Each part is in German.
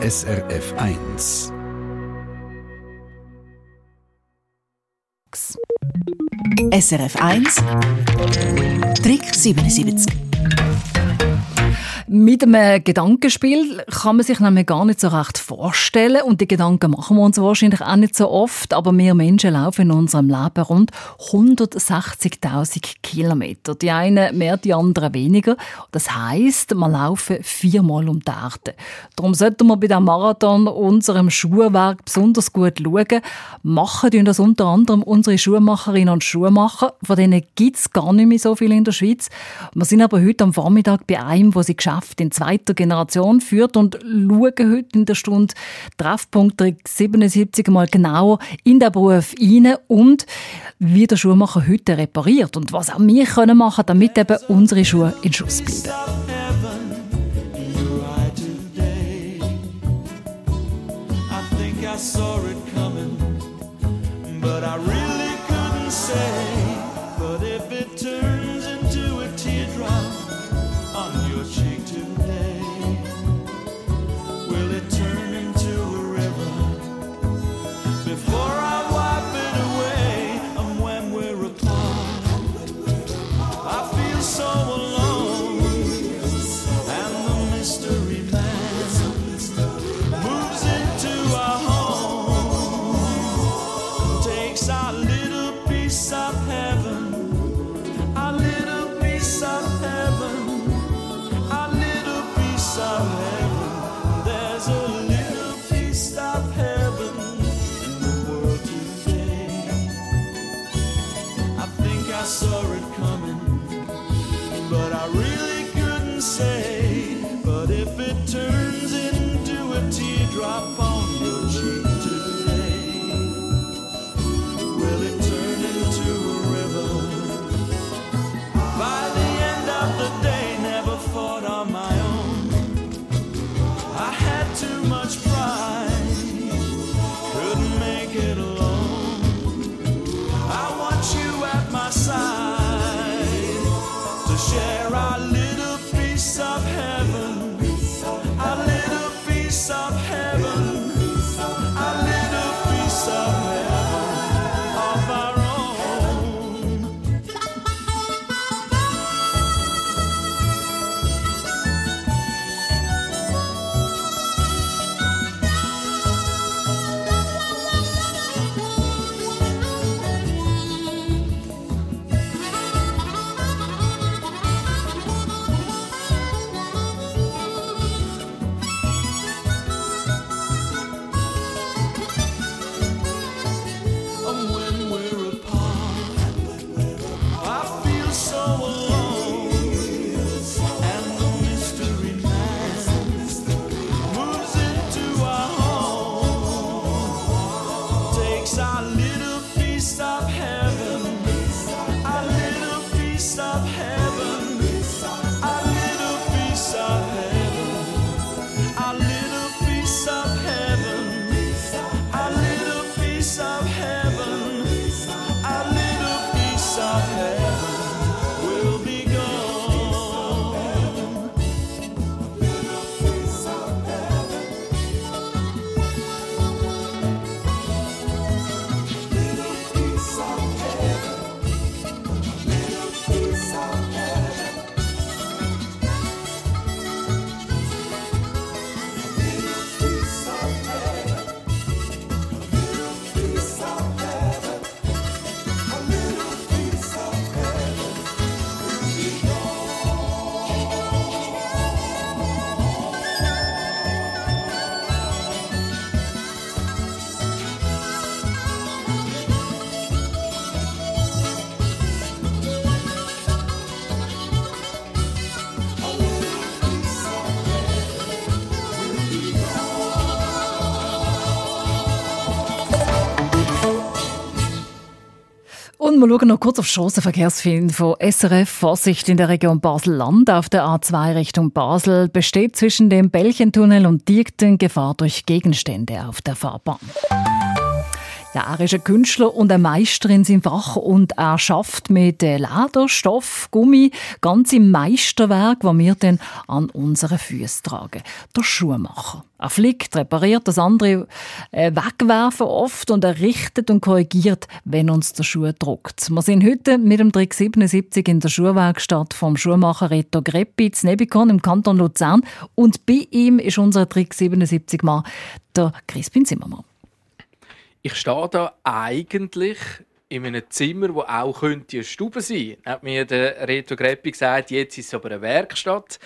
SRF 1. SRF 1, Trick 77. Mit einem Gedankenspiel kann man sich nämlich gar nicht so recht vorstellen, und die Gedanken machen wir uns wahrscheinlich auch nicht so oft, aber wir Menschen laufen in unserem Leben rund 160'000 Kilometer. Die einen mehr, die anderen weniger. Das heisst, wir laufen 4-mal um die Erde. Darum sollten wir bei diesem Marathon unserem Schuhwerk besonders gut schauen. Machen tun das unter anderem unsere Schuhmacherinnen und Schuhmacher. Von denen gibt es gar nicht mehr so viele in der Schweiz. Wir sind aber heute am Vormittag bei einem, der sie in zweiter Generation führt, und schauen heute in der Stunde Treffpunkt Trick 77 mal genauer in den Beruf rein und wie der Schuhmacher heute repariert und was auch wir können machen, damit eben unsere Schuhe in Schuss bleiben. Wir schauen noch kurz auf die Strassenverkehrsfilm von SRF. Vorsicht in der Region Basel-Land. Auf der A2 Richtung Basel besteht zwischen dem Belchentunnel und Diegten Gefahr durch Gegenstände auf der Fahrbahn. Ja, er ist ein Künstler und eine Meisterin in seinem Fach und er schafft mit Lederstoff, Gummi, ganze Meisterwerk, das wir dann an unseren Füßen tragen. Der Schuhmacher. Er flickt, repariert, das andere wegwerfen oft und er richtet und korrigiert, wenn uns der Schuh drückt. Wir sind heute mit dem Trick 77 in der Schuhwerkstatt vom Schuhmacher Reto Greppi in Nebikon im Kanton Luzern und bei ihm ist unser Trick 77-Mann, der Crispin Zimmermann. Ich stehe da eigentlich in einem Zimmer, wo auch eine Stube sein könnte. Hat mir der Reto Greppi gesagt, jetzt ist es aber eine Werkstatt.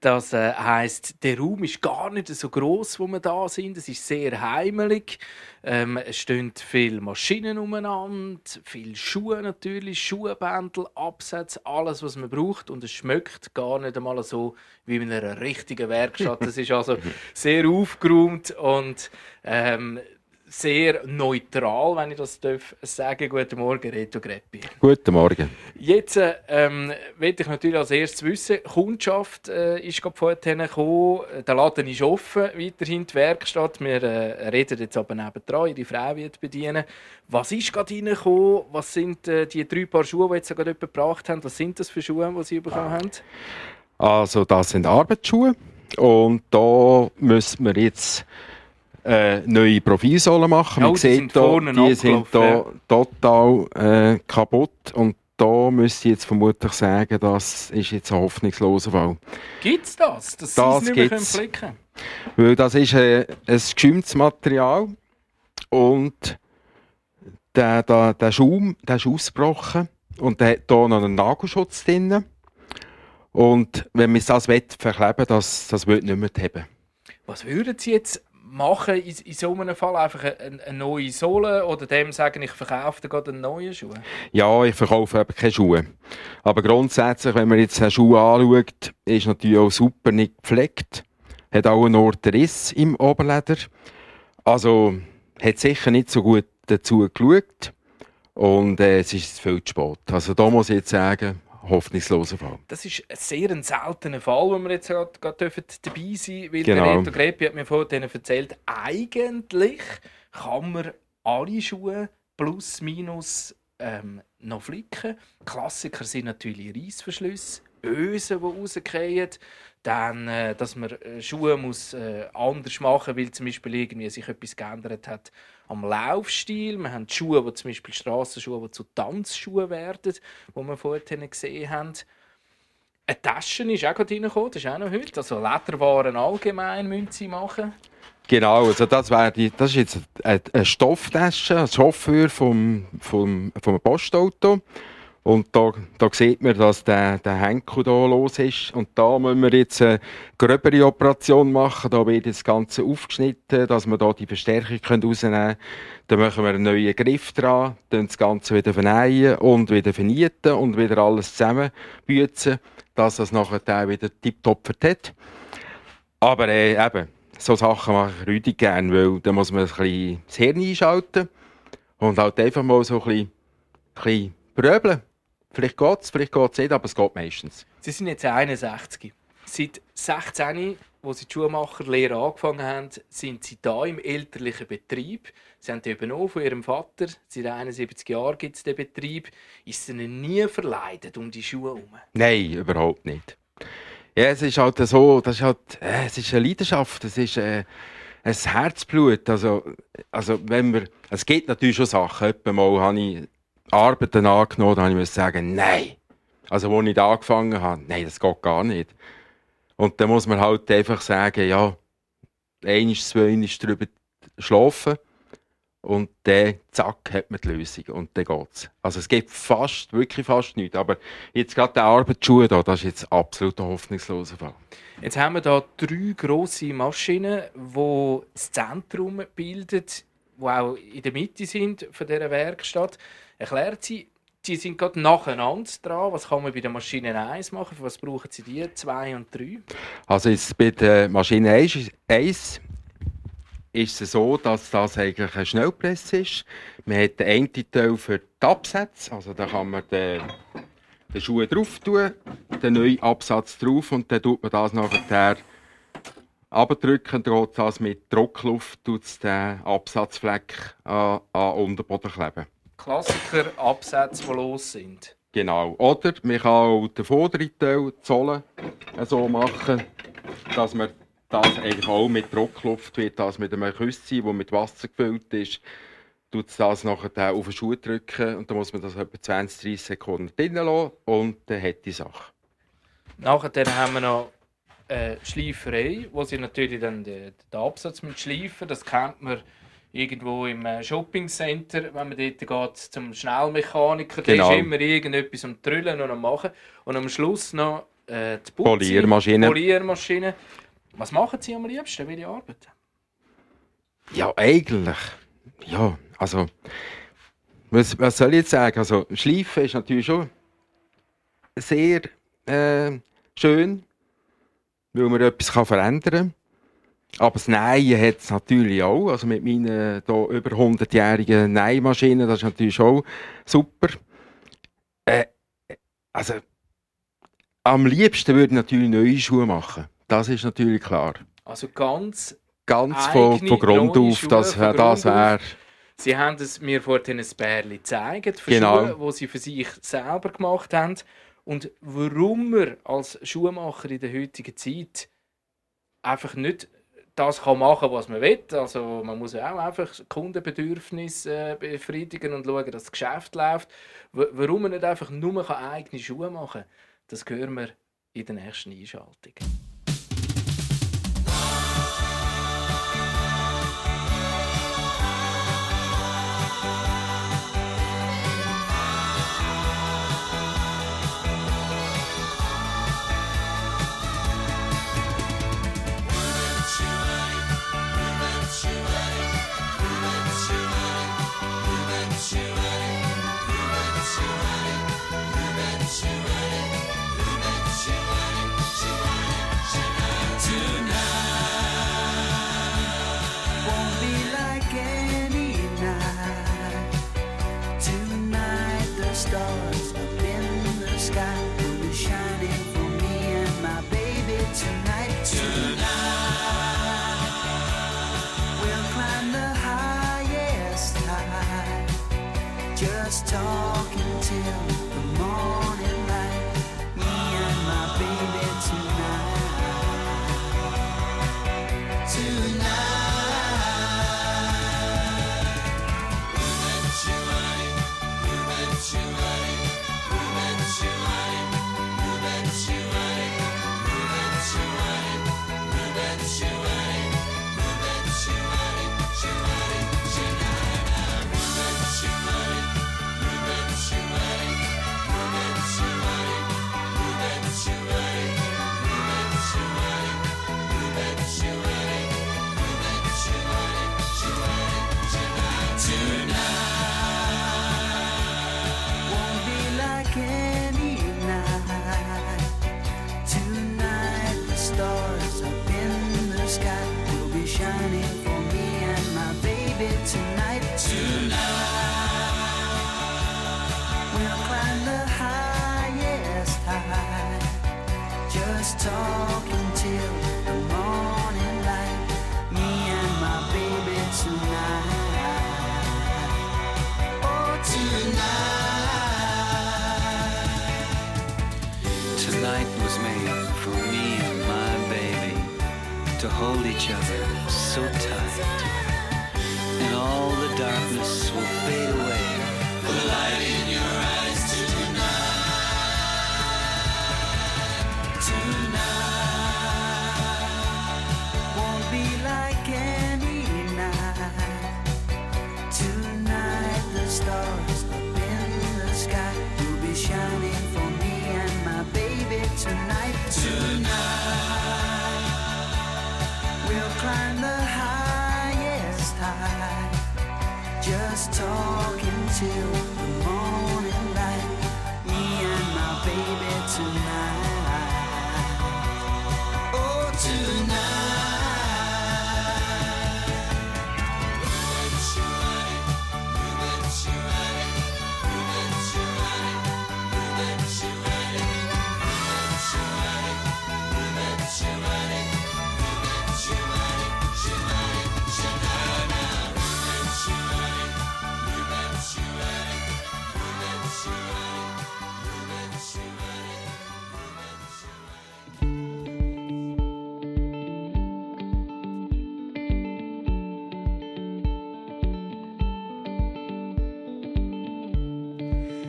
Das heisst, der Raum ist gar nicht so gross, wo wir da sind. Es ist sehr heimelig. Es stehen viele Maschinen umeinander, viele Schuhe natürlich, Schuhbändel, Absätze, alles, was man braucht. Und es schmeckt gar nicht einmal so wie in einer richtigen Werkstatt. Es ist also sehr aufgeräumt und sehr neutral, wenn ich das sagen darf. Guten Morgen, Reto Greppi. Guten Morgen. Jetzt möchte ich natürlich als erstes wissen, die Kundschaft ist gerade vorhin gekommen. Der Laden ist offen, weiterhin die Werkstatt. Wir reden jetzt aber nebenan, Ihre Frau wird bedienen. Was ist gerade reingekommen? Was sind die 3 Paar Schuhe, die jetzt gerade jemand gebracht haben? Was sind das für Schuhe, die Sie bekommen haben? Also das sind Arbeitsschuhe und da müssen wir jetzt neue Profilsohlen machen. Man sieht hier, die sind da total kaputt. Und da müsste ich jetzt vermutlich sagen, das ist jetzt ein hoffnungsloser Fall. Gibt es das? Dass das Sie es nicht mehr flicken können? Weil das ist ein geschäumtes Material. Und der Schaum, der ist ausgebrochen. Und der hat hier noch einen Nagelschutz drin. Und wenn man das verkleben will, das will nicht mehr haben. Was würden Sie jetzt machen in so einem Fall einfach eine neue Sohle oder dem sagen, ich verkaufe dir gerade einen neuen Schuh? Ja, ich verkaufe eben keine Schuhe. Aber grundsätzlich, wenn man jetzt einen Schuh anschaut, ist natürlich auch super nicht gepflegt. Hat auch einen Ort Riss im Oberleder. Also hat sicher nicht so gut dazu geschaut. Und es ist viel zu spät. Also da muss ich jetzt sagen, hoffnungsloser Fall. Das ist ein sehr seltener Fall, wo wir jetzt gerade dabei sein dürfen, weil der Reto Greppi hat mir vorhin erzählt, eigentlich kann man alle Schuhe plus minus noch flicken. Klassiker sind natürlich Reissverschlüsse, Ösen, die rausfallen, dann, dass man Schuhe muss anders machen muss, weil zum Beispiel irgendwie sich etwas geändert hat am Laufstil. Wir haben Schuhe, die zum Beispiel Strassenschuhe, die zu Tanzschuhen werden, die wir vorhin gesehen haben. Eine Tasche ist auch gerade reingekommen, das ist auch noch heute. Also Lederwaren allgemein müssen Sie machen. Genau, also das ist jetzt eine Stofftasche, ein Chauffeur vom Postauto. Und da sieht man, dass der Henkel hier los ist. Und da müssen wir jetzt eine gröbere Operation machen. Da wird das Ganze aufgeschnitten, dass wir da die Verstärkung rausnehmen können. Dann machen wir einen neuen Griff dran, dann das Ganze wieder vernähen und wieder vernieten und wieder alles zusammenbüzen, dass das nachher wieder tiptop vertet. Aber eben, so Sachen mache ich richtig gerne, weil dann muss man ein bisschen das Hirn einschalten und halt einfach mal so ein bisschen pröbeln. Vielleicht geht es nicht, aber es geht meistens. Sie sind jetzt 61. Seit 16, als Sie die Schuhmacherlehre angefangen haben, sind Sie hier im elterlichen Betrieb. Sie haben übernommen von Ihrem Vater. Seit 71 Jahren gibt es den Betrieb. Ist es Ihnen nie verleidet um die Schuhe herum? Nein, überhaupt nicht. Ja, es ist halt so, das ist halt, es ist eine Leidenschaft, es ist ein Herzblut. Also wenn wir, es gibt natürlich schon Sachen. Mal habe ich Arbeiten angenommen, dann musste ich sagen, nein. Also, als ich da angefangen habe, nein, das geht gar nicht. Und dann muss man halt einfach sagen, ja, 1, 2 drüber schlafen und dann, zack, hat man die Lösung und dann geht's. Also, es gibt wirklich fast nichts. Aber jetzt gerade der Arbeitsschuh hier, das ist jetzt absolut ein hoffnungsloser Fall. Jetzt haben wir hier 3 grosse Maschinen, die das Zentrum bilden, die auch in der Mitte sind von dieser Werkstatt. Erklärt Sie, die sind gerade nacheinander dran. Was kann man bei der Maschine 1 machen? Für was brauchen Sie die 2 und 3? Also jetzt bei der Maschine 1 ist es so, dass das eigentlich eine Schnellpresse ist. Man hat den einen Teil für die Absätze. Also da kann man den Schuh drauf tun, den neuen Absatz drauf und dann tut man das nachher runterdrücken, droht es mit Druckluft den Absatzfleck an den Unterboden kleben. Klassiker, Absätze, die los sind. Genau. Oder man kann auch den vorderen Teil, die Sohle, so machen, dass man das eigentlich auch mit Druckluft wird, dass mit einem Küssi, der mit Wasser gefüllt ist, das nachher auf den Schuh drücken und dann muss man das etwa 20-30 Sekunden drin lassen und dann hat die Sache. Nachher haben wir noch Schleiferei, wo sie natürlich dann den Absatz mit schleifen. Das kennt man irgendwo im Shoppingcenter, wenn man dort geht zum Schnellmechaniker. Genau. Da ist immer irgendetwas am Trüllen und am Machen. Und am Schluss noch die Putzi, Poliermaschine. Was machen Sie am liebsten, wenn Sie arbeiten? Ja, eigentlich. Ja, also, was soll ich jetzt sagen? Also, Schleifen ist natürlich schon sehr schön, weil man etwas verändern kann. Aber das Nähen hat es natürlich auch. Also mit meinen hier über 100-jährigen Nähmaschinen, das ist natürlich auch super. Also, am liebsten würde ich natürlich neue Schuhe machen. Das ist natürlich klar. Also ganz von Grund auf, dass das wäre. Sie haben es mir vorhin ein Bärli gezeigt, für genau. Schuhe, die Sie für sich selber gemacht haben. Und warum man als Schuhmacher in der heutigen Zeit einfach nicht das kann machen, was man will. Also man muss ja auch einfach Kundenbedürfnisse befriedigen und schauen, dass das Geschäft läuft. Warum man nicht einfach nur eigene Schuhe machen kann, das hören wir in der nächsten Einschaltung. Move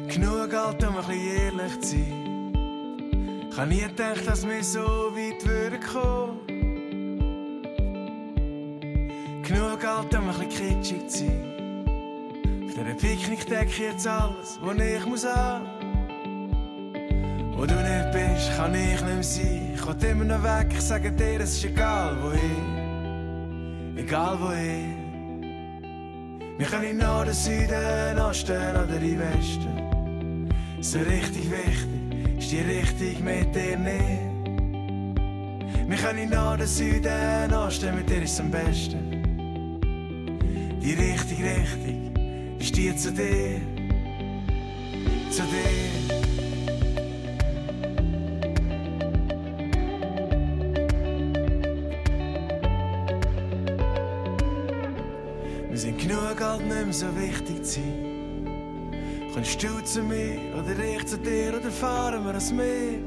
Genug alt, um ein bisschen ehrlich zu sein. Ich habe nie gedacht, dass wir so weit würden kommen. Genug alt, um ein bisschen kitschig zu sein. Auf dieser Picknickdecke jetzt alles, was ich muss an. Wo du nicht bist, kann ich nicht mehr sein. Ich will immer noch weg, ich sage dir, es ist egal wohin. Egal wohin. Wir können in Norden, Süden, Osten oder in Westen. So richtig wichtig ist die Richtung mit dir nicht. Wir können in Norden, Süden, Osten, mit dir ist es am besten. Die richtige Richtung ist die zu dir. Zu dir. Genug alt, nicht mehr so wichtig zu sein. Kommst du zu mir oder ich zu dir oder fahren wir ans Meer?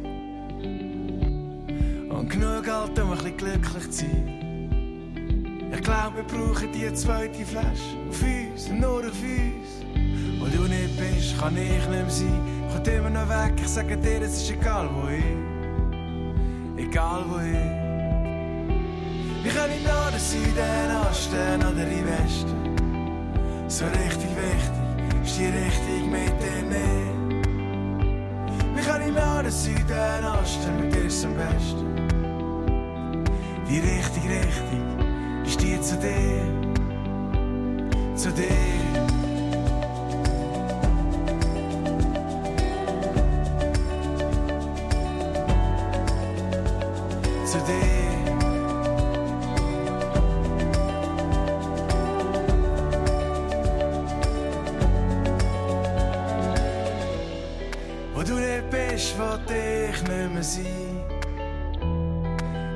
Und genug alt, um ein bisschen glücklich zu sein. Ich glaube, wir brauchen die zweite Flasche auf uns und nur auf uns. Wo du nicht bist, kann ich nicht mehr sein. Kommt immer noch weg, ich sage dir, es ist egal wohin. Egal wohin. Wir können in Norden, Süden, Osten oder im Westen. So richtig wichtig ist die Richtung mit dir nicht. Wir können in Norden, Süden, Osten, mit dir ist es am besten. Die richtige Richtung ist die zu dir, zu dir.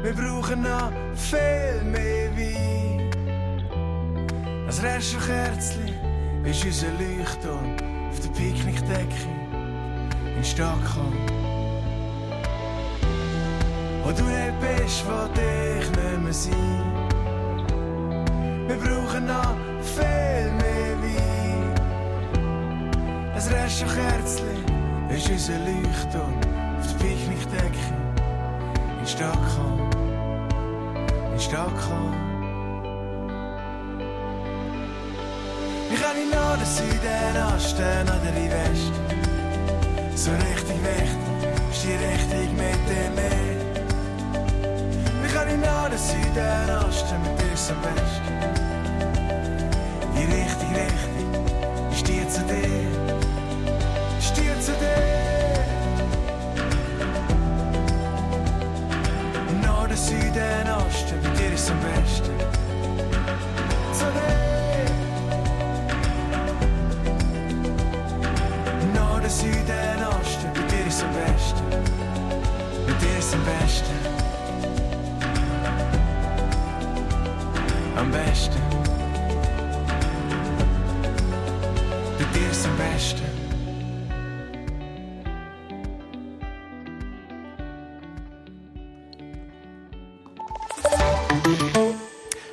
Wir brauchen noch viel mehr Wein. Das restliche Herzchen ist unser Leuchtturm auf der Picknickdecke in Stockholm. Wo du nicht bist, wo ich nicht mehr sein. Wir brauchen noch viel mehr Wein. Das restliche Herzchen ist unser Leuchtturm auf der Picknickdecke in Stockholm. In Stockholm. Wir können in Norden, Süden, Osten oder in Westen. So richtig wichtig ist die Richtung mit dir nicht. Wir können in Norden, Süden, Osten mit dir ist am besten. Die richtige Richtung ist die zu dir. Ist die zu dir. In Norden, Süden, Osten. Zu dir. Norden, Süden, Osten, bei dir ist am besten. Bei dir ist am besten. Am besten. Bei dir ist am besten.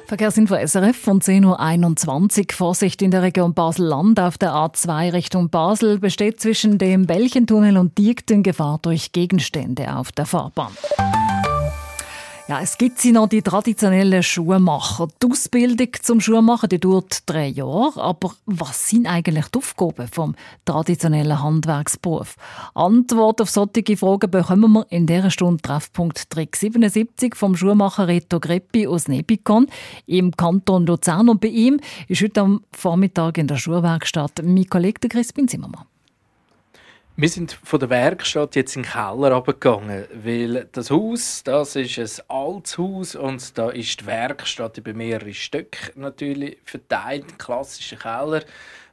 Verkehrsinfo SRF von 10.21 Uhr. Vorsicht in der Region Basel-Land auf der A2 Richtung Basel besteht zwischen dem Belchentunnel und Diegten Gefahr durch Gegenstände auf der Fahrbahn. Ja, es gibt sie noch, die traditionellen Schuhmacher. Die Ausbildung zum Schuhmacher, die dauert 3 Jahre. Aber was sind eigentlich die Aufgaben vom traditionellen Handwerksberuf? Antwort auf solche Fragen bekommen wir in dieser Stunde Treffpunkt Trick 77 vom Schuhmacher Reto Greppi aus Nebikon im Kanton Luzern. Und bei ihm ist heute am Vormittag in der Schuhwerkstatt mein Kollege Crispin Zimmermann. Wir sind von der Werkstatt jetzt in den Keller runtergegangen, weil das Haus, das ist ein altes Haus und da ist die Werkstatt über mehrere Stück natürlich verteilt, ein klassischer Keller,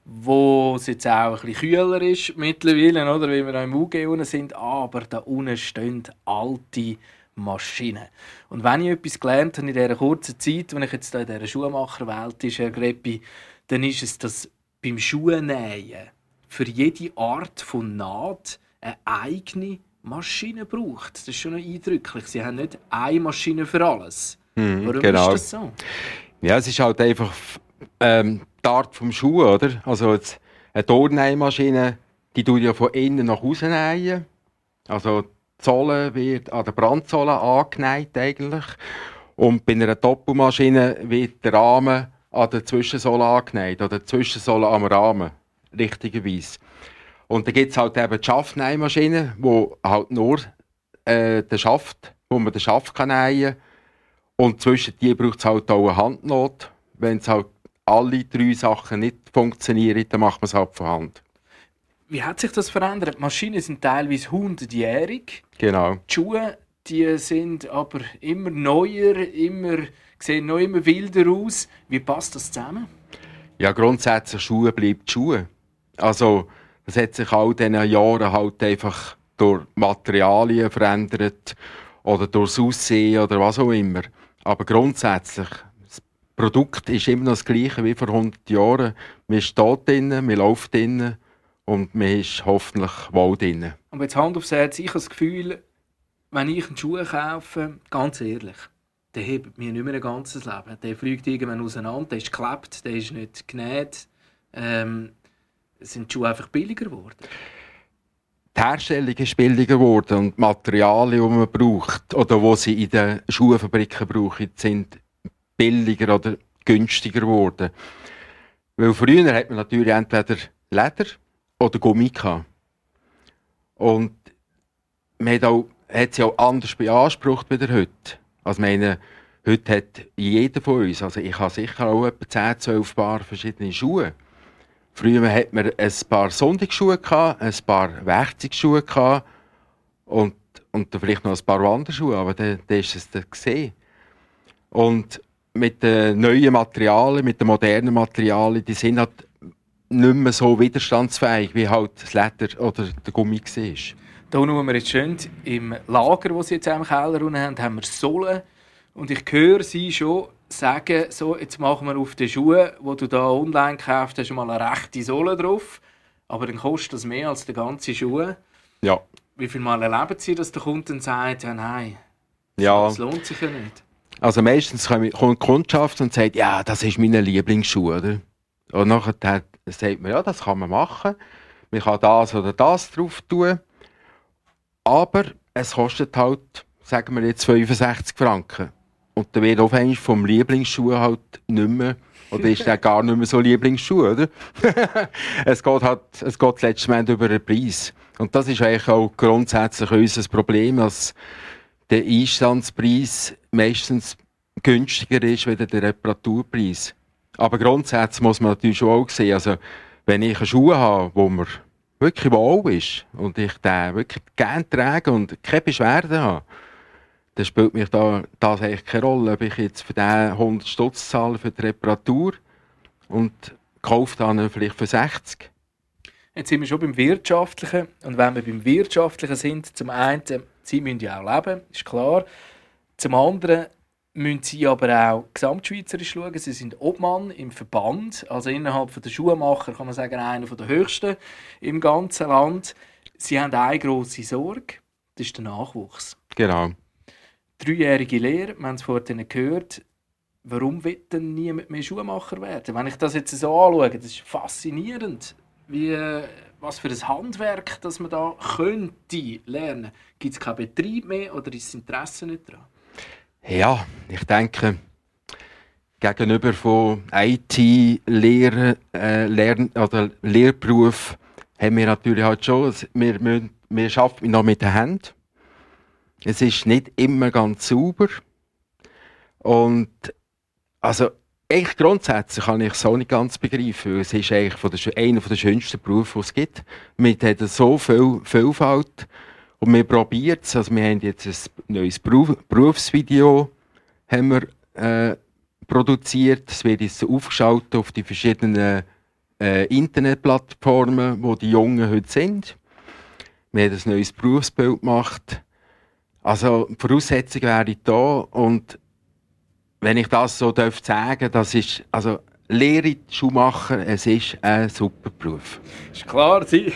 wo es jetzt auch ein bisschen kühler ist mittlerweile, oder, weil wir noch im UG unten sind, aber da unten stehen alte Maschinen. Und wenn ich etwas gelernt habe in dieser kurzen Zeit, wenn ich jetzt da in dieser Schuhmacherwelt ist, Herr Greppi, dann ist es, dass beim Schuhnähen für jede Art von Naht eine eigene Maschine braucht. Das ist schon eindrücklich. Sie haben nicht eine Maschine für alles. Warum genau. Ist das so? Ja, es ist halt einfach die Art vom Schuh, oder? Also eine Turneimaschine, Die tun ja von innen nach außen nähen. Also die Sohle wird an der Brandsohle angenäht eigentlich. Und bei einer Doppelmaschine wird der Rahmen an der Zwischensohle angenäht oder die Zwischensohle am Rahmen, richtigerweise. Und dann gibt es halt eben die Schaftnähmaschinen, wo halt nur den Schaft, wo man den Schaft kann nähen. Und zwischen die braucht es halt auch eine Handnot. Wenn es halt alle drei Sachen nicht funktionieren, dann macht man es halt von Hand. Wie hat sich das verändert? Die Maschinen sind teilweise 100-jährig. Genau. Die Schuhe, die sind aber immer neuer, sehen noch immer wilder aus. Wie passt das zusammen? Ja, grundsätzlich Schuhe bleibt Schuhe. Also, das hat sich all diesen Jahren halt einfach durch Materialien verändert oder durchs Aussehen oder was auch immer. Aber grundsätzlich, das Produkt ist immer noch das gleiche wie vor 100 Jahren. Man steht drinnen, man läuft drinnen und man ist hoffentlich wohl drinnen. Und jetzt Hand aufs Herz, ich habe das Gefühl, wenn ich einen Schuh kaufe, ganz ehrlich, der hebt mir nicht mehr ein ganzes Leben. Der fliegt irgendwann auseinander, der ist geklebt, der ist nicht genäht. Sind die Schuhe einfach billiger geworden? Die Herstellung ist billiger geworden und die Materialien, die man braucht oder die sie in den Schuhfabriken brauchen, sind billiger oder günstiger geworden. Weil früher hat man natürlich entweder Leder oder Gummi gehabt. Und man hat sie auch anders beansprucht als heute. Also meine, heute hat jeder von uns, also ich habe sicher auch etwa 10, 12 Paar verschiedene Schuhe. Früher hatte man ein paar Sonntagsschuhe, ein paar Werkzeugschuhe und vielleicht noch ein paar Wanderschuhe, aber dann ist es dann gesehen. Und mit den neuen Materialien, mit den modernen Materialien, die sind halt nicht mehr so widerstandsfähig, wie halt das Leder oder der Gummi war. Hier schauen wir jetzt schön, im Lager, das Sie jetzt im Keller unten haben, haben wir Sohlen. Und ich höre Sie schon sagen, so, jetzt machen wir auf den Schuhen, die du hier online gekauft hast, mal eine rechte Sohle drauf. Aber dann kostet das mehr als die ganze Schuhe. Ja. Wie viel Mal erleben Sie, dass der Kunde sagt, ja, nein, das lohnt sich ja nicht? Also meistens kommt die Kundschaft und sagt, ja, das ist meine Lieblingsschuhe, oder? Und nachher sagt man, ja, das kann man machen. Man kann das oder das drauf tun. Aber es kostet halt, sagen wir jetzt, 65 Franken. Und dann wird auf einmal vom Lieblingsschuh halt nicht mehr, oder ist der gar nicht mehr so Lieblingsschuh, oder? Es geht letztes Mal über den Preis. Und das ist eigentlich auch grundsätzlich unser Problem, dass der Einstandspreis meistens günstiger ist als der Reparaturpreis. Aber grundsätzlich muss man natürlich schon auch sehen, also wenn ich einen Schuh habe, wo man wirklich wohl ist und ich den wirklich gerne trage und keine Beschwerden habe, dann spielt mir das eigentlich keine Rolle, ob ich jetzt für den 100 Stutz zahle für die Reparatur und kaufe dann vielleicht für 60. Jetzt sind wir schon beim Wirtschaftlichen. Und wenn wir beim Wirtschaftlichen sind, zum einen, Sie müssen ja auch leben, ist klar. Zum anderen müssen Sie aber auch gesamtschweizerisch schauen. Sie sind Obmann im Verband, also innerhalb der Schuhmacher kann man sagen, einer der höchsten im ganzen Land. Sie haben eine grosse Sorge, das ist der Nachwuchs. Genau. 3-jährige Lehre, wir haben es vorhin gehört. Warum will denn niemand mehr Schuhmacher werden? Wenn ich das jetzt so anschaue, das ist faszinierend, was für ein Handwerk das man da könnte lernen könnte. Gibt es keinen Betrieb mehr oder ist das Interesse nicht daran? Ja, ich denke, gegenüber von IT-Lehrberuf haben wir natürlich halt schon, wir arbeiten noch mit den Händen. Es ist nicht immer ganz sauber. Und also, eigentlich grundsätzlich kann ich es auch nicht ganz begreifen, weil es ist eigentlich einer der schönsten Berufe, die es gibt. Wir haben so viel Vielfalt und wir probieren es. Also wir haben jetzt ein neues Berufsvideo haben wir, produziert. Es wird jetzt aufgeschaltet auf die verschiedenen Internetplattformen, wo die Jungen heute sind. Wir haben ein neues Berufsbild gemacht. Also die Voraussetzung wäre da und wenn ich das so sagen darf, das ist, also Lehre Schuhmacher, es ist ein super Beruf. Ist klar, Sie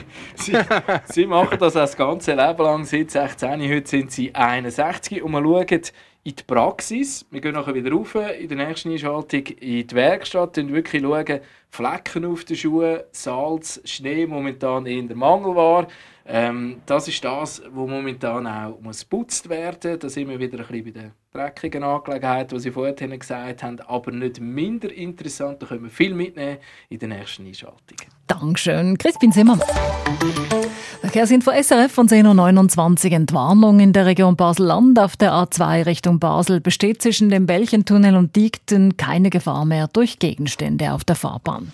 machen das das ganze Leben lang, seit 16, heute sind Sie 61 und man schaut, in die Praxis. Wir gehen nachher wieder rauf in der nächsten Einschaltung in die Werkstatt und wirklich schauen, Flecken auf den Schuhen, Salz, Schnee momentan in der Mangel war. Das ist das, was momentan auch geputzt werden muss. Da sind wir wieder ein bisschen bei der dreckigen Angelegenheit, die Sie vorhin gesagt haben, aber nicht minder interessant. Da können wir viel mitnehmen in der nächsten Einschaltung. Dankeschön, Crispin Zimmermann. Verkehr sind von SRF von 10.29 Uhr. Entwarnung in der Region Basel-Land auf der A2 Richtung Basel besteht zwischen dem Belchentunnel und Diegten keine Gefahr mehr durch Gegenstände auf der Fahrbahn.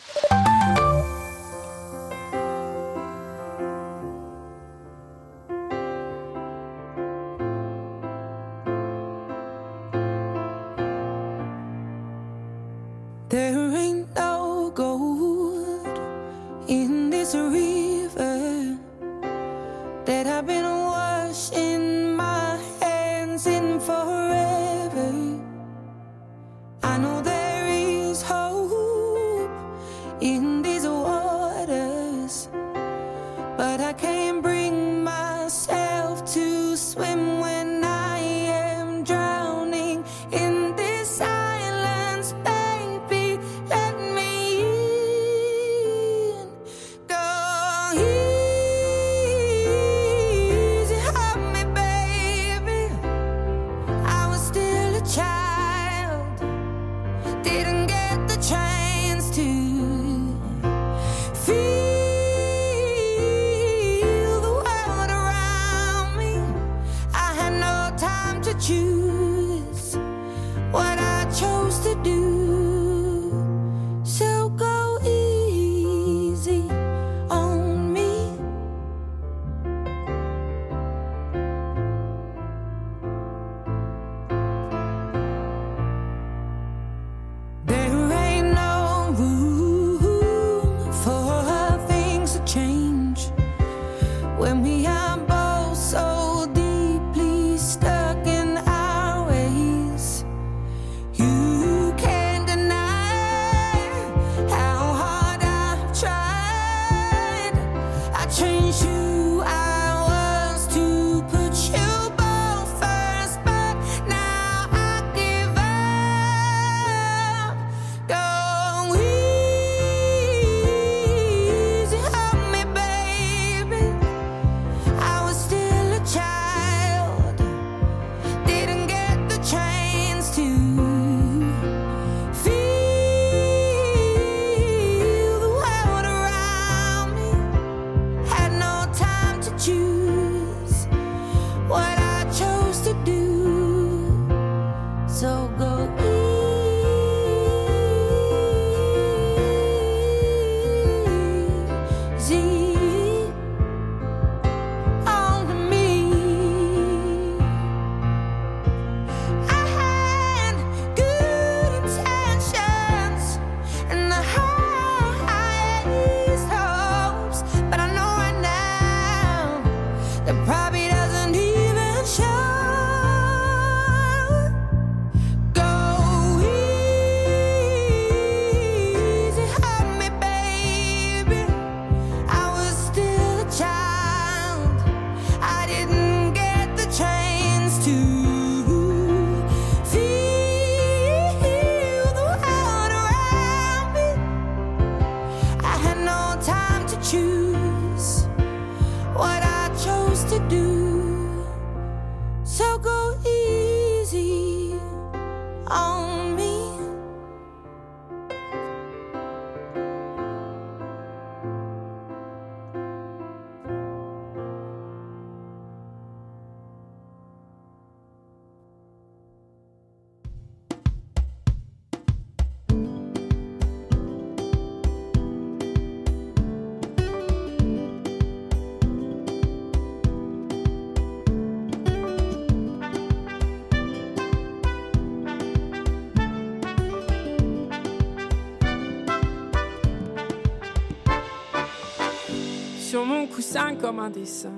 Sur mon coussin comme un dessin,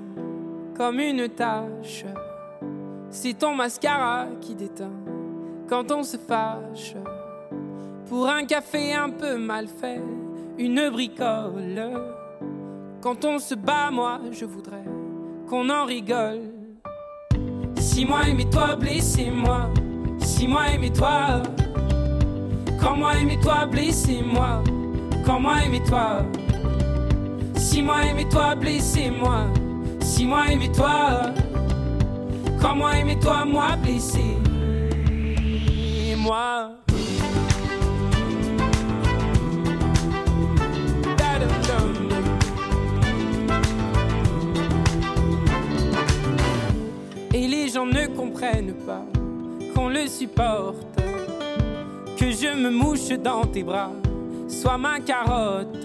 comme une tache. C'est ton mascara qui déteint quand on se fâche. Pour un café un peu mal fait, une bricole. Quand on se bat, moi je voudrais qu'on en rigole. Si moi aimais toi, blessez-moi. Si moi aimais toi. Quand moi aimais toi, blessez-moi. Quand moi aimais toi. Si moi aimais toi, blessez-moi. Si moi aimais toi. Quand moi aimais toi, moi blessé. Moi. Et les gens ne comprennent pas qu'on le supporte, que je me mouche dans tes bras, sois ma carotte.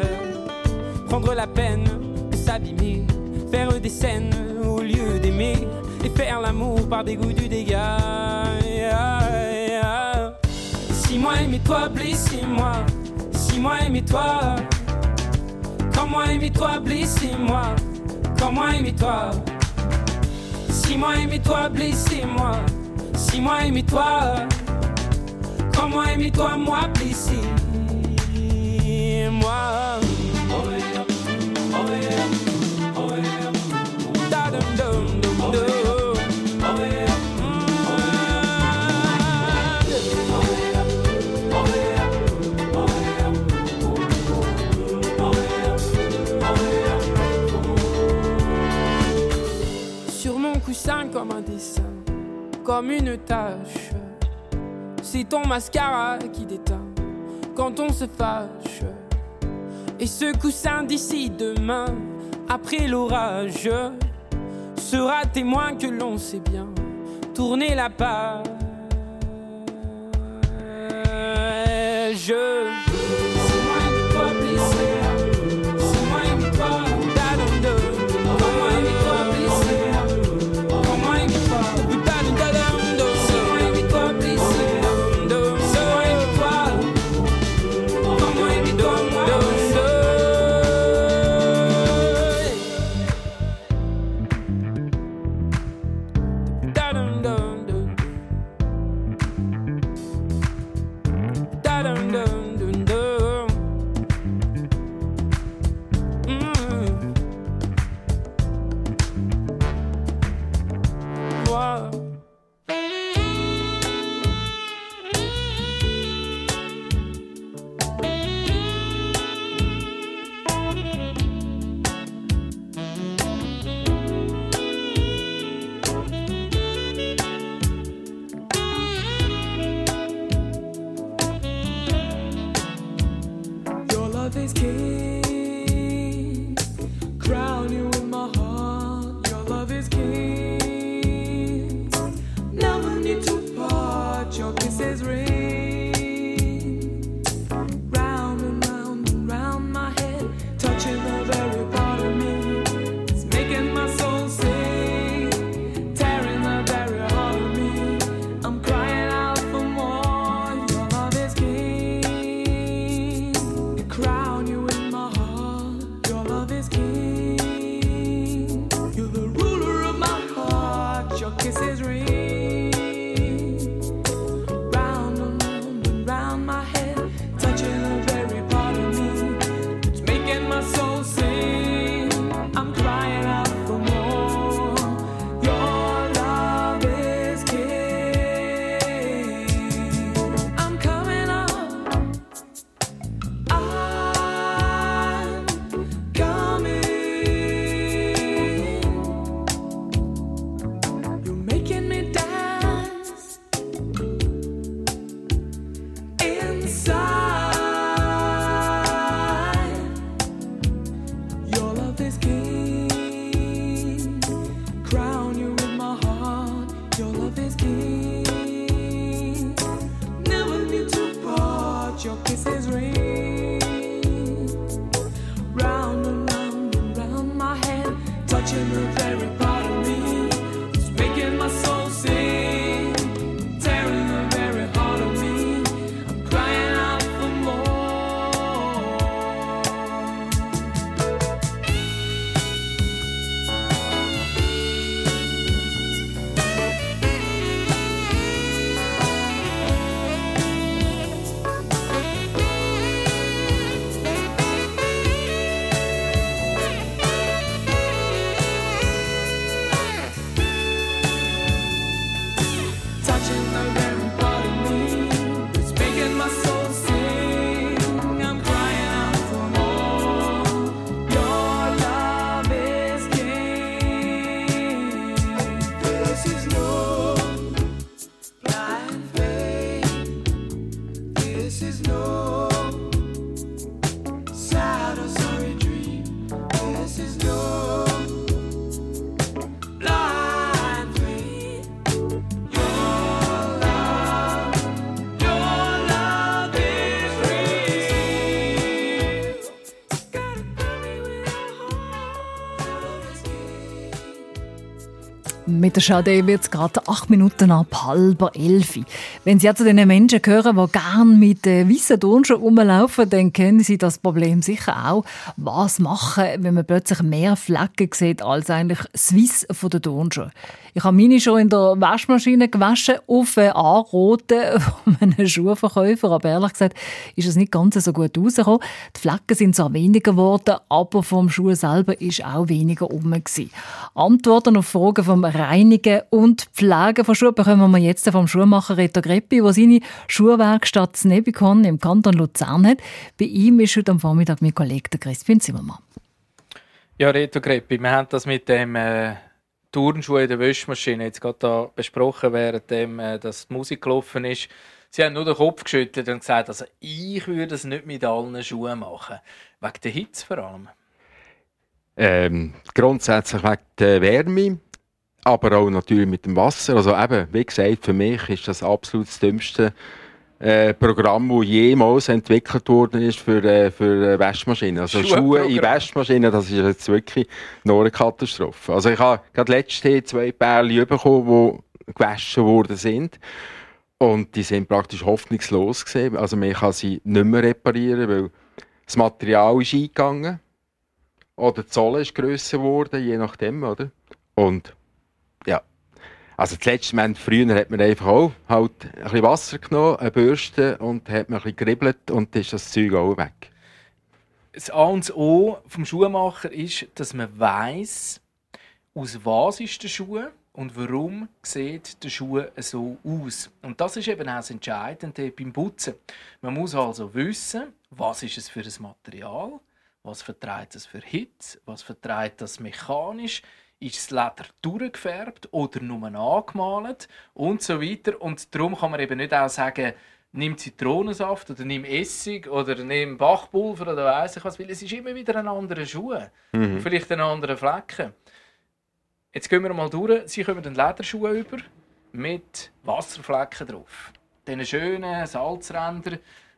Prendre la peine de s'abîmer, faire des scènes au lieu d'aimer, et faire l'amour par dégoût du dégât. Si moi aimais toi, blessez-moi. Si moi aimais toi. Quand moi aimais toi, blessez-moi. Quand moi aimais toi. Si moi aimais toi, blessez-moi. Si moi aimais toi. Quand moi aimais toi, moi blessez-moi. Oh yeah, oh yeah, oh yeah. Da dum dum dum dum. Oh yeah. Comme un dessin, comme une tache. C'est ton mascara qui déteint quand on se fâche. Et ce coussin d'ici demain, après l'orage, sera témoin que l'on sait bien tourner la page. This is no sad or sorry dream. This is no blind faith. Your love is real. Gotta bury with a heart. Mit der Schade wird es gerade 8 Minuten ab 9:30. Wenn Sie ja zu den Menschen gehören, die gerne mit weissen Turnschuhen rumlaufen, dann kennen Sie das Problem sicher auch. Was machen, wenn man plötzlich mehr Flecken sieht als eigentlich das Weiss von den Turnschuhen? Ich habe meine schon in der Waschmaschine gewaschen, auf einen Anroten von einem Schuhverkäufer. Aber ehrlich gesagt ist es nicht ganz so gut rausgekommen. Die Flecken sind zwar weniger geworden, aber vom Schuh selber ist auch weniger rum. Antworten auf Fragen vom Reinigen und Pflegen von Schuhen bekommen wir jetzt vom Schuhmacher Reto Greppi, der seine Schuhwerkstatt Nebikon im Kanton Luzern hat. Bei ihm ist heute am Vormittag mein Kollege Crispin Zimmermann. Ja, Reto Greppi, wir haben das mit dem Turnschuh in der Waschmaschine jetzt gerade da besprochen, während dass die Musik gelaufen ist. Sie haben nur den Kopf geschüttelt und gesagt, also ich würde es nicht mit allen Schuhen machen. Wegen der Hitze vor allem? Grundsätzlich wegen der Wärme. Aber auch natürlich mit dem Wasser. Also eben, wie gesagt, für mich ist das absolut das dümmste Programm, das jemals entwickelt worden ist für Waschmaschinen. Also Schuhe in Waschmaschinen, das ist jetzt wirklich nur eine Katastrophe. Also ich habe gerade letzte 2 Pärchen bekommen, die gewaschen worden sind. Und die sind praktisch hoffnungslos gewesen. Also man kann sie nicht mehr reparieren, weil das Material ist eingegangen. Oder die Sohle ist grösser geworden, je nachdem, oder? Und ja, also zuletzt, früher hat man einfach auch halt ein bisschen Wasser genommen, eine Bürste und hat man ein bisschen geribbelt und dann ist das Zeug auch weg. Das A und O vom Schuhmacher ist, dass man weiss, aus was ist der Schuh und warum sieht der Schuh so aus. Und das ist eben auch das Entscheidende beim Putzen. Man muss also wissen, was ist es für ein Material, was verträgt es für Hitze, was verträgt das mechanisch, ist das Leder durchgefärbt oder nur angemalt und so weiter. Und darum kann man eben nicht auch sagen, nimm Zitronensaft oder nimm Essig oder nimm Backpulver oder weiss ich was, weil es ist immer wieder ein anderer Schuh, vielleicht ein anderer Flecken. Jetzt gehen wir mal durch. Sie kommen den Lederschuh über mit Wasserflecken drauf. Diesen schönen Salzränder,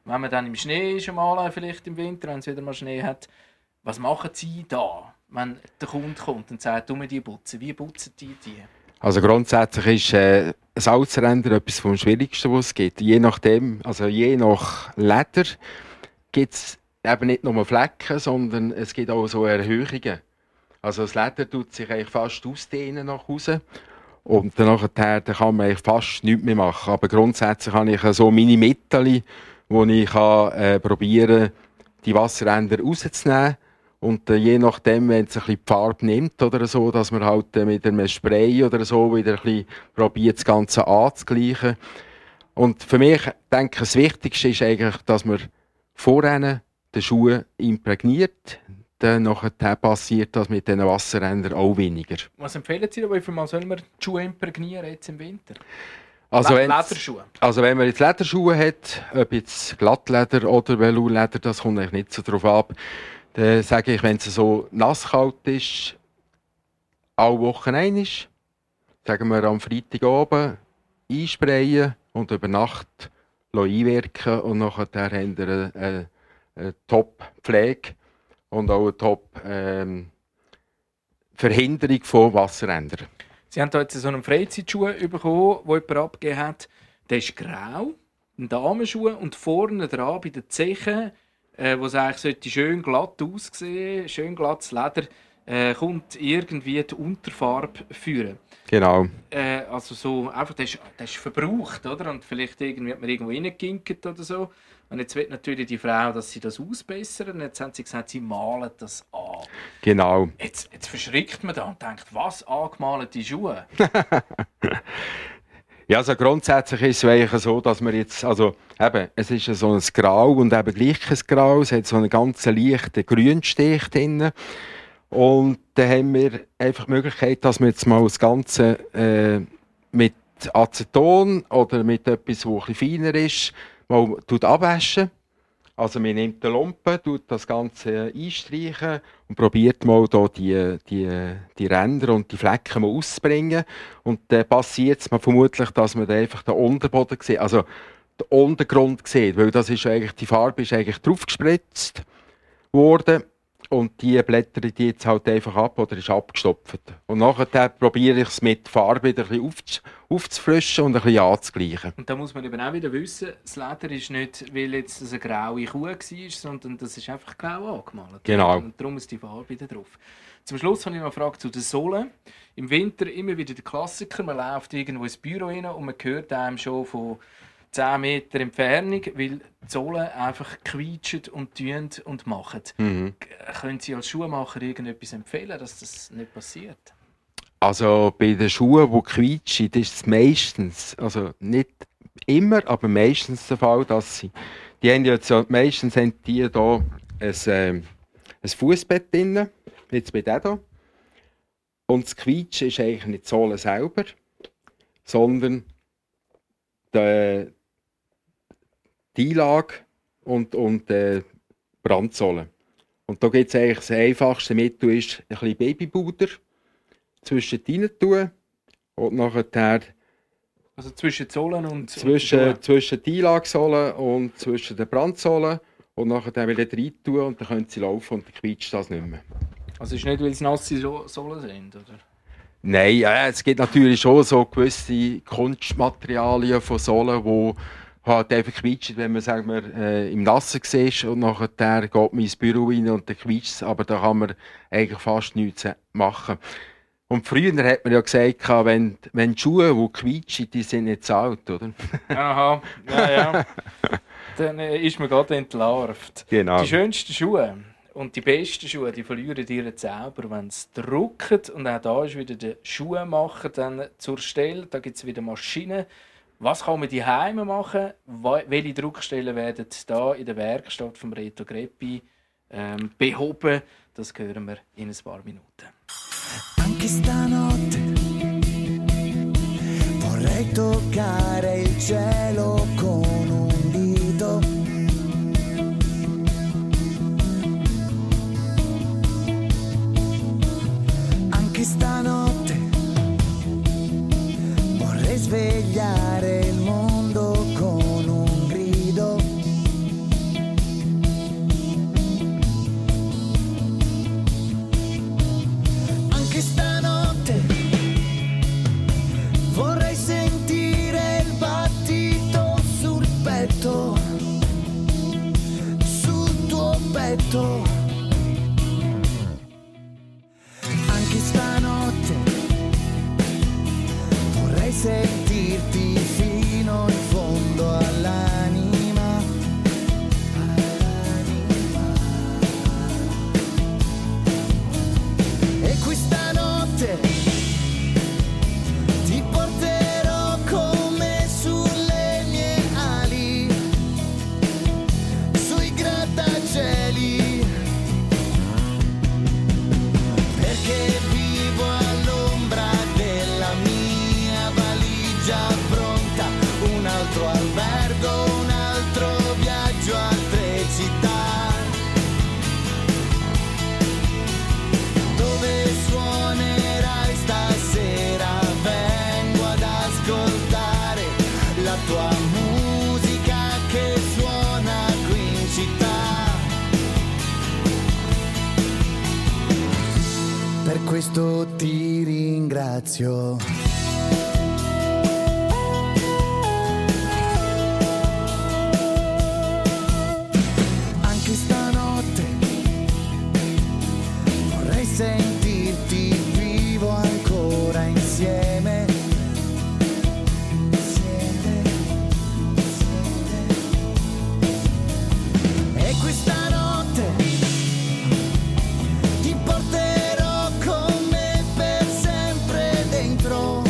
wenn man dann im Schnee ist, mal, vielleicht im Winter, wenn es wieder mal Schnee hat. Was machen Sie da? Wenn der Kunde kommt und sagt, um die putzen, wie putzen die? Also grundsätzlich ist Salzränder etwas vom Schwierigsten, was es gibt. Je nachdem, also je nach Leder, gibt es eben nicht nur Flecken, sondern es gibt auch so Erhöhungen. Also das Leder tut sich eigentlich fast ausdehnen nach außen und nachher kann man eigentlich fast nichts mehr machen. Aber grundsätzlich habe ich so meine Mittel, wo ich probieren, die Wasserränder rauszunehmen. Und je nachdem, wenn es ein bisschen die Farbe nimmt oder so, dass man halt mit einem Spray oder so wieder ein bisschen probiert, das Ganze anzugleichen. Und für mich, denke ich, das Wichtigste ist eigentlich, dass man vorher den Schuh imprägniert. Dann nachher passiert das mit diesen Wasserrändern auch weniger. Was empfehlen Sie, wie viel Mal sollen wir die Schuhe imprägnieren jetzt im Winter? Also Lederschuhe. Also wenn man jetzt Lederschuhe hat, ob jetzt Glattleder oder Velourleder, das kommt eigentlich nicht so drauf ab. Dann sage ich, wenn es so nasskalt ist, alle Wochen einmal, sagen wir am Freitag oben, einsprayen und über Nacht einwirken und nachher haben wir eine Top-Pflege und auch eine Top-Verhinderung von Wasserändern. Sie haben da jetzt so einen Freizeitschuh bekommen, den jemand abgegeben hat. Der ist grau, ein Damenschuh und vorne dran bei den Zechen, wo es eigentlich schön glatt aussehen, schön glattes Leder, kommt irgendwie die Unterfarbe führen. Genau. Also so einfach, das ist verbraucht, oder? Und vielleicht irgendwie hat man irgendwo reingekinkt oder so. Und jetzt will natürlich die Frau, dass sie das ausbessern. Jetzt haben sie gesagt, sie malen das an. Genau. Jetzt verschrickt man da und denkt, was angemalte Schuhe? Ja, also grundsätzlich ist es so, dass man jetzt, also eben, es ist so ein Grau und eben gleiches Grau, es hat so einen ganz leichten Grünstich drin. Und dann haben wir einfach die Möglichkeit, dass wir jetzt mal das Ganze mit Aceton oder mit etwas, das etwas feiner ist, mal abwaschen. Also man nimmt eine Lumpe, tut das Ganze einstreichen und probiert mal da die Ränder und die Flecken mal auszubringen. Und dann passiert es vermutlich, dass man einfach den Unterboden sieht, also den Untergrund sieht, weil das ist eigentlich, die Farbe ist eigentlich draufgespritzt worden und die Blätter die jetzt halt einfach ab oder ist abgestopft. Und nachher probiere ich es mit Farbe wieder ein bisschen aufzufrischen und ein bisschen anzugleichen. Und da muss man eben auch wieder wissen, das Leder ist nicht, weil jetzt das eine graue Kuh war, sondern das ist einfach grau angemalt. Genau. Und darum ist die Farbe wieder drauf. Zum Schluss habe ich noch eine Frage zu den Sohlen. Im Winter immer wieder der Klassiker, man läuft irgendwo ins Büro rein und man hört einem schon von 10 Meter Entfernung, weil die Sohlen einfach quietschen und tun und machen. Mhm. Können Sie als Schuhmacher irgendetwas empfehlen, dass das nicht passiert? Also bei den Schuhen, die quietschen, ist es meistens, also nicht immer, aber meistens der Fall, dass sie, die haben jetzt, meistens haben die hier ein Fußbett drin, jetzt bei dem hier. Und das Quietschen ist eigentlich nicht die Sohle selber, sondern die Einlage und die Brandsohle. Und da gibt es eigentlich das einfachste Mittel, ist ein bisschen Babypuder zwischen rein tun und nachher also zwischen Sohlen und zwischen die Einlagesohlen und zwischen den Brandsohlen und nachher wieder rein tun und dann können sie laufen und dann quietscht das nicht mehr. Also ist nicht, weil es nasse Sohlen sind, oder? Nein, ja, es gibt natürlich schon so gewisse Kunstmaterialien von Sohlen, die halt einfach quietschen, wenn man sagen wir, im Nassen sieht und nachher geht man ins Büro rein und dann quietscht es, aber da kann man eigentlich fast nichts machen. Und früher hat man ja gesagt, wenn die Schuhe, die quietschen, die sind nicht alt, oder? Aha, ja, ja. Dann ist man gerade entlarvt. Genau. Die schönsten Schuhe und die besten Schuhe, die verlieren ihren Zauber, wenn sie drucken. Und auch da ist wieder der Schuhmacher dann zur Stelle. Da gibt es wieder Maschinen. Was kann man daheim machen? Welche Druckstellen werden da in der Werkstatt von Reto Greppi behoben? Das hören wir in ein paar Minuten. Anche stanotte vorrei toccare il cielo con un dito. Anche stanotte vorrei svegliare il mondo con un grido. Stanotte vorrei sentire il battito sul petto, sul tuo petto. Anche stanotte vorrei sentirti fino in fondo all'anima, all'anima. E questa ti porterò come sulle mie ali, sui grattacieli, perché vivo all'ombra della mia valigia pronta, un altro albergo, un altro viaggio, altre città. Per questo ti ringrazio. Anche stanotte vorrei sentirti vivo ancora insieme. Insieme, insieme. E questa notte ti porterò come per sempre dentro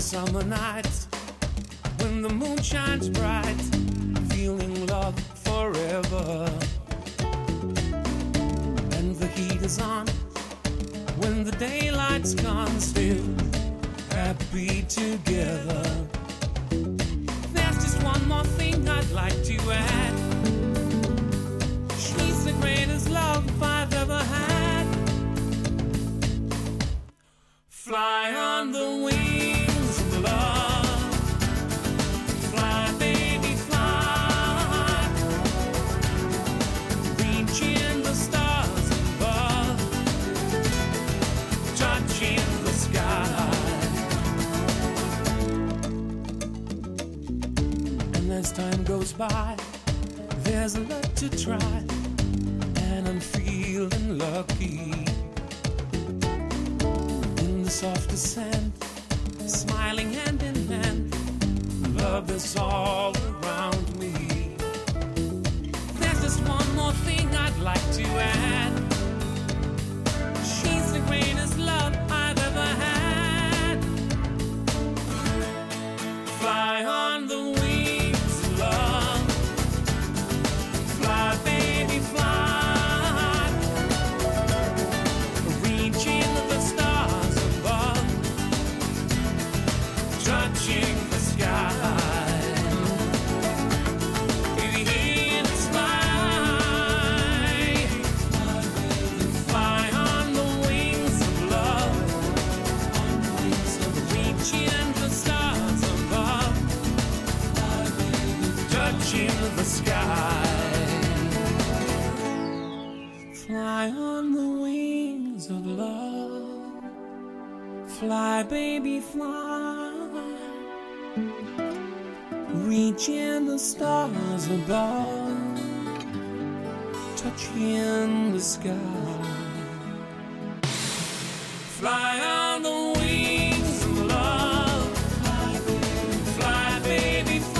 the summer nights, when the moon shines bright, I feel in love forever. And the heat is on, when the daylight's gone, still happy together. There's just one more thing I'd like to add. She's the greatest love I've ever had. Fly on the wings of love. Fly, baby, fly. Reaching the stars above. Touching the sky. And as time goes by, there's a lot to try, and I'm feeling lucky. In the soft descent, smiling hand in hand, love is all around me. There's just one more thing I'd like to add. She's the greatest love I've ever had. Fly on the wings of love. Fly, baby, fly. Fly on the wings of love. Fly, baby, fly. Reaching the stars above. Touching the sky. Fly on the wings of love. Fly, baby, fly.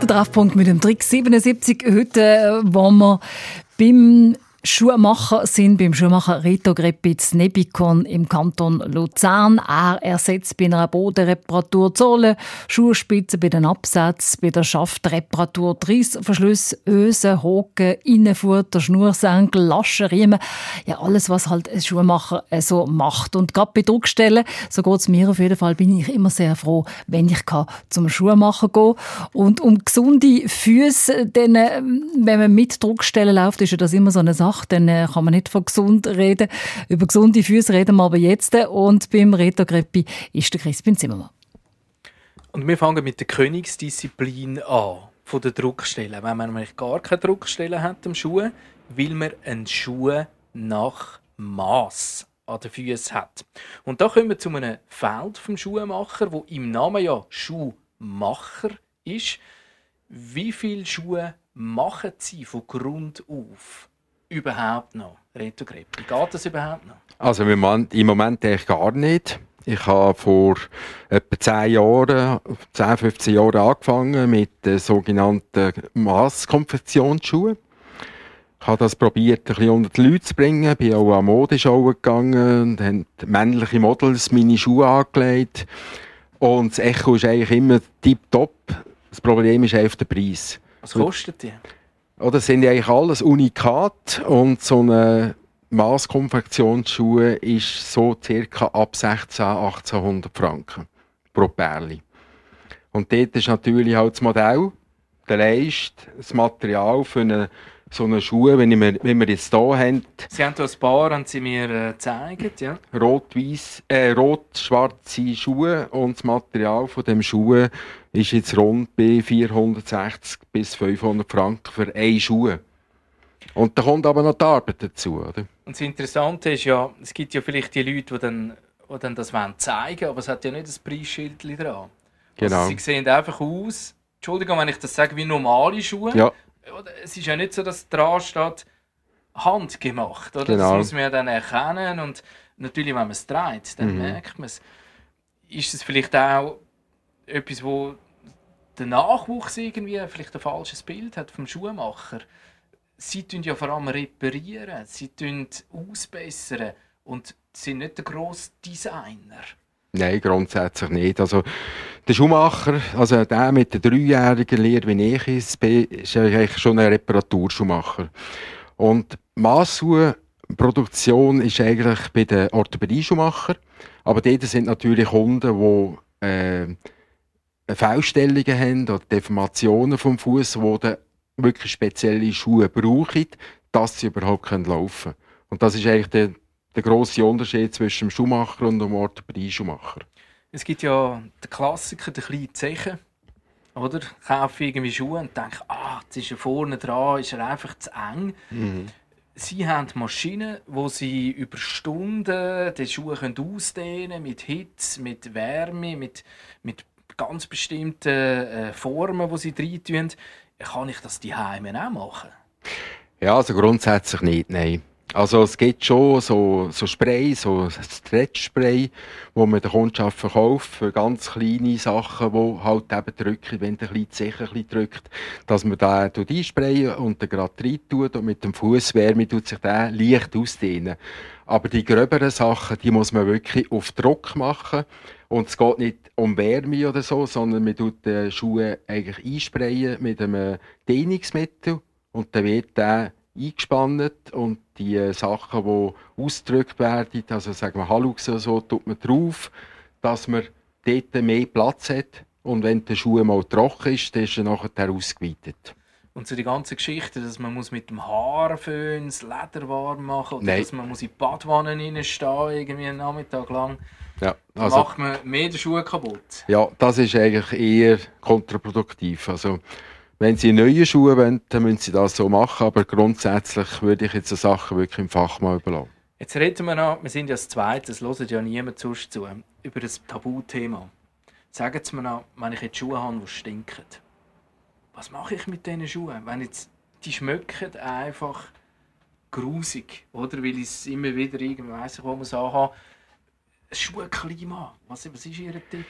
Der Treffpunkt mit dem Trick 77. Heute, wo wir beim Schuhmacher sind, beim Schuhmacher Reto Greppi in Nebikon im Kanton Luzern. Er ersetzt bei einer Bodenreparatur Sohlen, Schuhspitzen bei den Absätzen, bei der Schaftreparatur die Reissverschlüsse, Ösen, Haken, Innenfutter, Schnursenkel, Laschenriemen. Ja, alles, was halt ein Schuhmacher so macht. Und gerade bei Druckstellen, so geht es mir auf jeden Fall, bin ich immer sehr froh, wenn ich zum Schuhmacher gehen kann. Und um gesunde Füße, denn, wenn man mit Druckstellen läuft, ist ja das immer so eine Sache. Dann kann man nicht von gesund reden. Über gesunde Füße reden wir aber jetzt. Und beim Reto Greppi ist der Crispin Zimmermann. Und wir fangen mit der Königsdisziplin an, von der Druckstelle. Wenn man nämlich gar keine Druckstelle hat am Schuh, weil man einen Schuh nach Mass an den Füßen hat. Und da kommen wir zu einem Feld vom Schuhmacher, wo im Namen ja Schuhmacher ist. Wie viele Schuhe machen Sie von Grund auf? Überhaupt noch, Reto Greppi. Geht das überhaupt noch? Also im Moment eigentlich gar nicht. Ich habe vor etwa 10, 15 Jahren angefangen mit den sogenannten Masskonfektionsschuhen. Ich habe das probiert, ein bisschen unter die Leute zu bringen. Bin auch an Modeschauen gegangen und haben männliche Models meine Schuhe angelegt. Und das Echo ist eigentlich immer tiptop. Das Problem ist einfach der Preis. Was kostet die? Das sind eigentlich alles Unikat und so eine Masskonfektionsschuhe ist so ca. ab 1.600-1.800 Franken pro Pärli. Und dort ist natürlich halt das Modell, der Leist, das Material für so eine Schuhe, wenn wir jetzt hier haben. Sie haben hier ein paar, haben Sie mir gezeigt, ja? Rot-schwarze Schuhe und das Material von dem Schuhe ist jetzt rund bei 460 bis 500 Franken für einen Schuh. Und da kommt aber noch die Arbeit dazu, oder? Und das Interessante ist ja, es gibt ja vielleicht die Leute, die dann das zeigen wollen, aber es hat ja nicht das Preisschild dran. Genau. Also, sie sehen einfach aus, Entschuldigung, wenn ich das sage, wie normale Schuhe. Ja. Es ist ja nicht so, dass dran steht, handgemacht. Oder? Genau. Das muss man ja dann erkennen. Und natürlich, wenn man es dreht, dann merkt man es. Ist es vielleicht auch etwas, wo der Nachwuchs irgendwie vielleicht ein falsches Bild hat vom Schuhmacher? Sie tun ja vor allem reparieren, sie tun ausbessern und sind nicht der grosse Designer. Nein, grundsätzlich nicht. Also, der Schuhmacher, also der mit der 3-jährigen Lehre wie ich, ist eigentlich schon ein Reparaturschuhmacher. Und Massschuhproduktion ist eigentlich bei den Orthopädie-Schuhmachern. Aber dort sind natürlich Kunden, die Fehlstellungen haben oder Deformationen vom Fuß, die dann wirklich spezielle Schuhe brauchen, dass sie überhaupt laufen können. Und das ist eigentlich der grosse Unterschied zwischen dem Schuhmacher und dem Orthopädie-Schuhmacher. Es gibt ja den Klassiker, den kleinen Zechen. Oder? Ich kaufe irgendwie Schuhe und denke, jetzt ist er vorne dran, ist er einfach zu eng. Mhm. Sie haben Maschinen, wo sie über Stunden den Schuh ausdehnen können, mit Hitze, mit Wärme, mit ganz bestimmten Formen, die sie reintun. Kann ich das zu Hause auch machen? Ja, also grundsätzlich nicht, nein. Also es gibt schon so Spray, so Stretch-Spray, wo man den Kundschaft verkauft für ganz kleine Sachen, die halt eben drücken, wenn der kleine Zeche drückt, dass man da einsprayen und den gerade rein tut und mit dem Fußwärme tut sich der leicht ausdehnen. Aber die gröberen Sachen, die muss man wirklich auf Druck machen. Und es geht nicht um Wärme oder so, sondern man tut die Schuhe eigentlich einsprayen mit einem Dehnungsmittel und dann wird der eingespannt und die Sachen, die ausgedrückt werden, also sagen wir Halux oder so, tut man drauf, dass man dort mehr Platz hat. Und wenn der Schuh mal trocken ist, dann ist er nachher ausgeweitet. Und so die ganze Geschichte, dass man mit dem Haarföhn das Leder warm machen muss, oder dass man in die Badwanne reinstehen irgendwie einen Nachmittag lang, ja, also, macht man mehr den Schuh kaputt. Ja, das ist eigentlich eher kontraproduktiv. Also, wenn Sie neue Schuhe wollen, dann müssen Sie das so machen. Aber grundsätzlich würde ich jetzt so Sachen wirklich im Fachmann überlassen. Jetzt reden wir noch, wir sind ja das Zweite, es hört ja niemand sonst zu, über das Tabuthema. Sagen Sie mir noch, wenn ich jetzt Schuhe habe, die stinken, was mache ich mit diesen Schuhen? Wenn jetzt, die schmecken einfach grusig, oder? Weil ich es immer wieder anhabe. Schuhklima, was ist Ihr Tipp?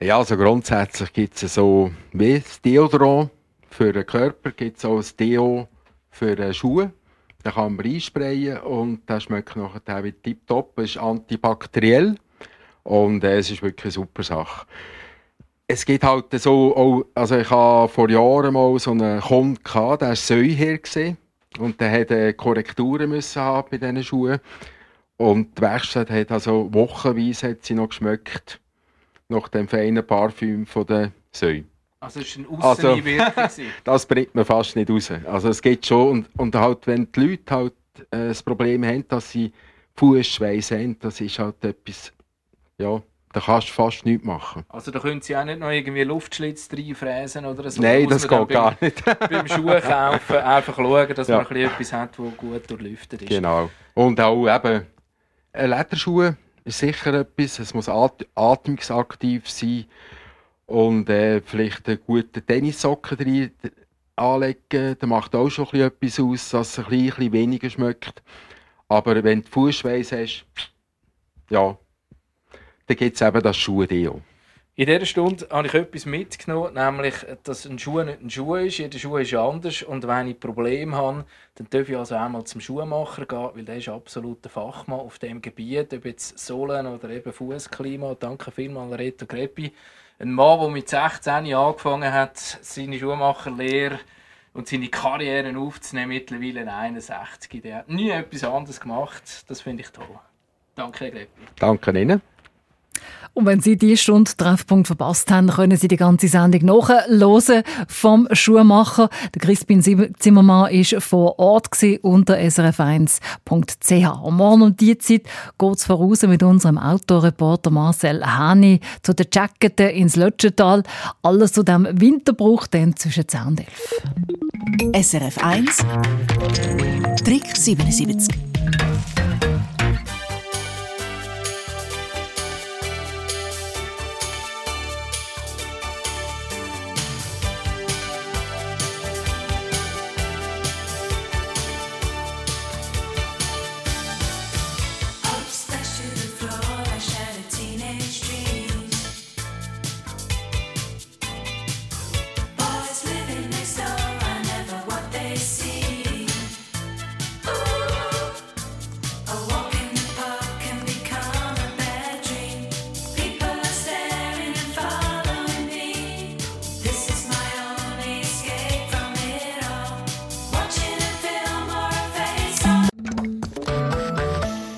Ja, also grundsätzlich gibt es so wie das Deodorant für den Körper, gibt es auch ein Deo für die Schuhe. Da kann man einsprayen und das schmeckt nachher wie tipptopp. Es ist antibakteriell und es ist wirklich eine super Sache. Es gibt halt so, also ich habe vor Jahren mal so einen Kunden gehabt, der war Säuher und der musste Korrekturen haben bei diesen Schuhen. Und die Werkstatt hat also wochenweise hat sie noch geschmeckt. Nach dem feinen Parfüm von der Säu. Also es war eine Ausseneinwirkung? Also, das bringt man fast nicht raus. Also es geht schon. Und halt, wenn die Leute halt das Problem haben, dass sie Fußschweiß haben, das ist halt etwas, ja, da kannst du fast nichts machen. Also da können Sie auch nicht noch irgendwie Luftschlitz reinfräsen oder so? Nein, das geht gar nicht. Beim Schuhkaufen einfach schauen, dass man etwas hat, das gut durchlüftet ist. Genau. Und auch eben Lederschuhe. Ist sicher etwas, es muss atmungsaktiv sein und vielleicht einen guten Tennissocken drin anlegen, der macht auch schon etwas aus, dass es ein bisschen weniger schmeckt. Aber wenn du Fußschweiß hast, ja, dann gibt es eben das Schuhdeo. In dieser Stunde habe ich etwas mitgenommen, nämlich, dass ein Schuh nicht ein Schuh ist, jeder Schuh ist anders und wenn ich Probleme habe, dann darf ich also einmal zum Schuhmacher gehen, weil der ist absoluter Fachmann auf diesem Gebiet, ob jetzt Sohlen oder eben Fußklima. Danke vielmals Reto Greppi. Ein Mann, der mit 16 angefangen hat, seine Schuhmacherlehre und seine Karriere aufzunehmen, mittlerweile 61. Der hat nie etwas anderes gemacht, das finde ich toll. Danke Greppi. Danke Ihnen. Und wenn Sie die Stunde Treffpunkt verpasst haben, können Sie die ganze Sendung nachhören vom Schuhmacher. Der Crispin Zimmermann war vor Ort unter srf1.ch. Und morgen um diese Zeit geht es voraus mit unserem Outdoor-Reporter Marcel Hani zu den Jacketen ins Lötschental. Alles zu diesem Winterbrauch dann zwischen 10 und 11. SRF 1 Trick 77.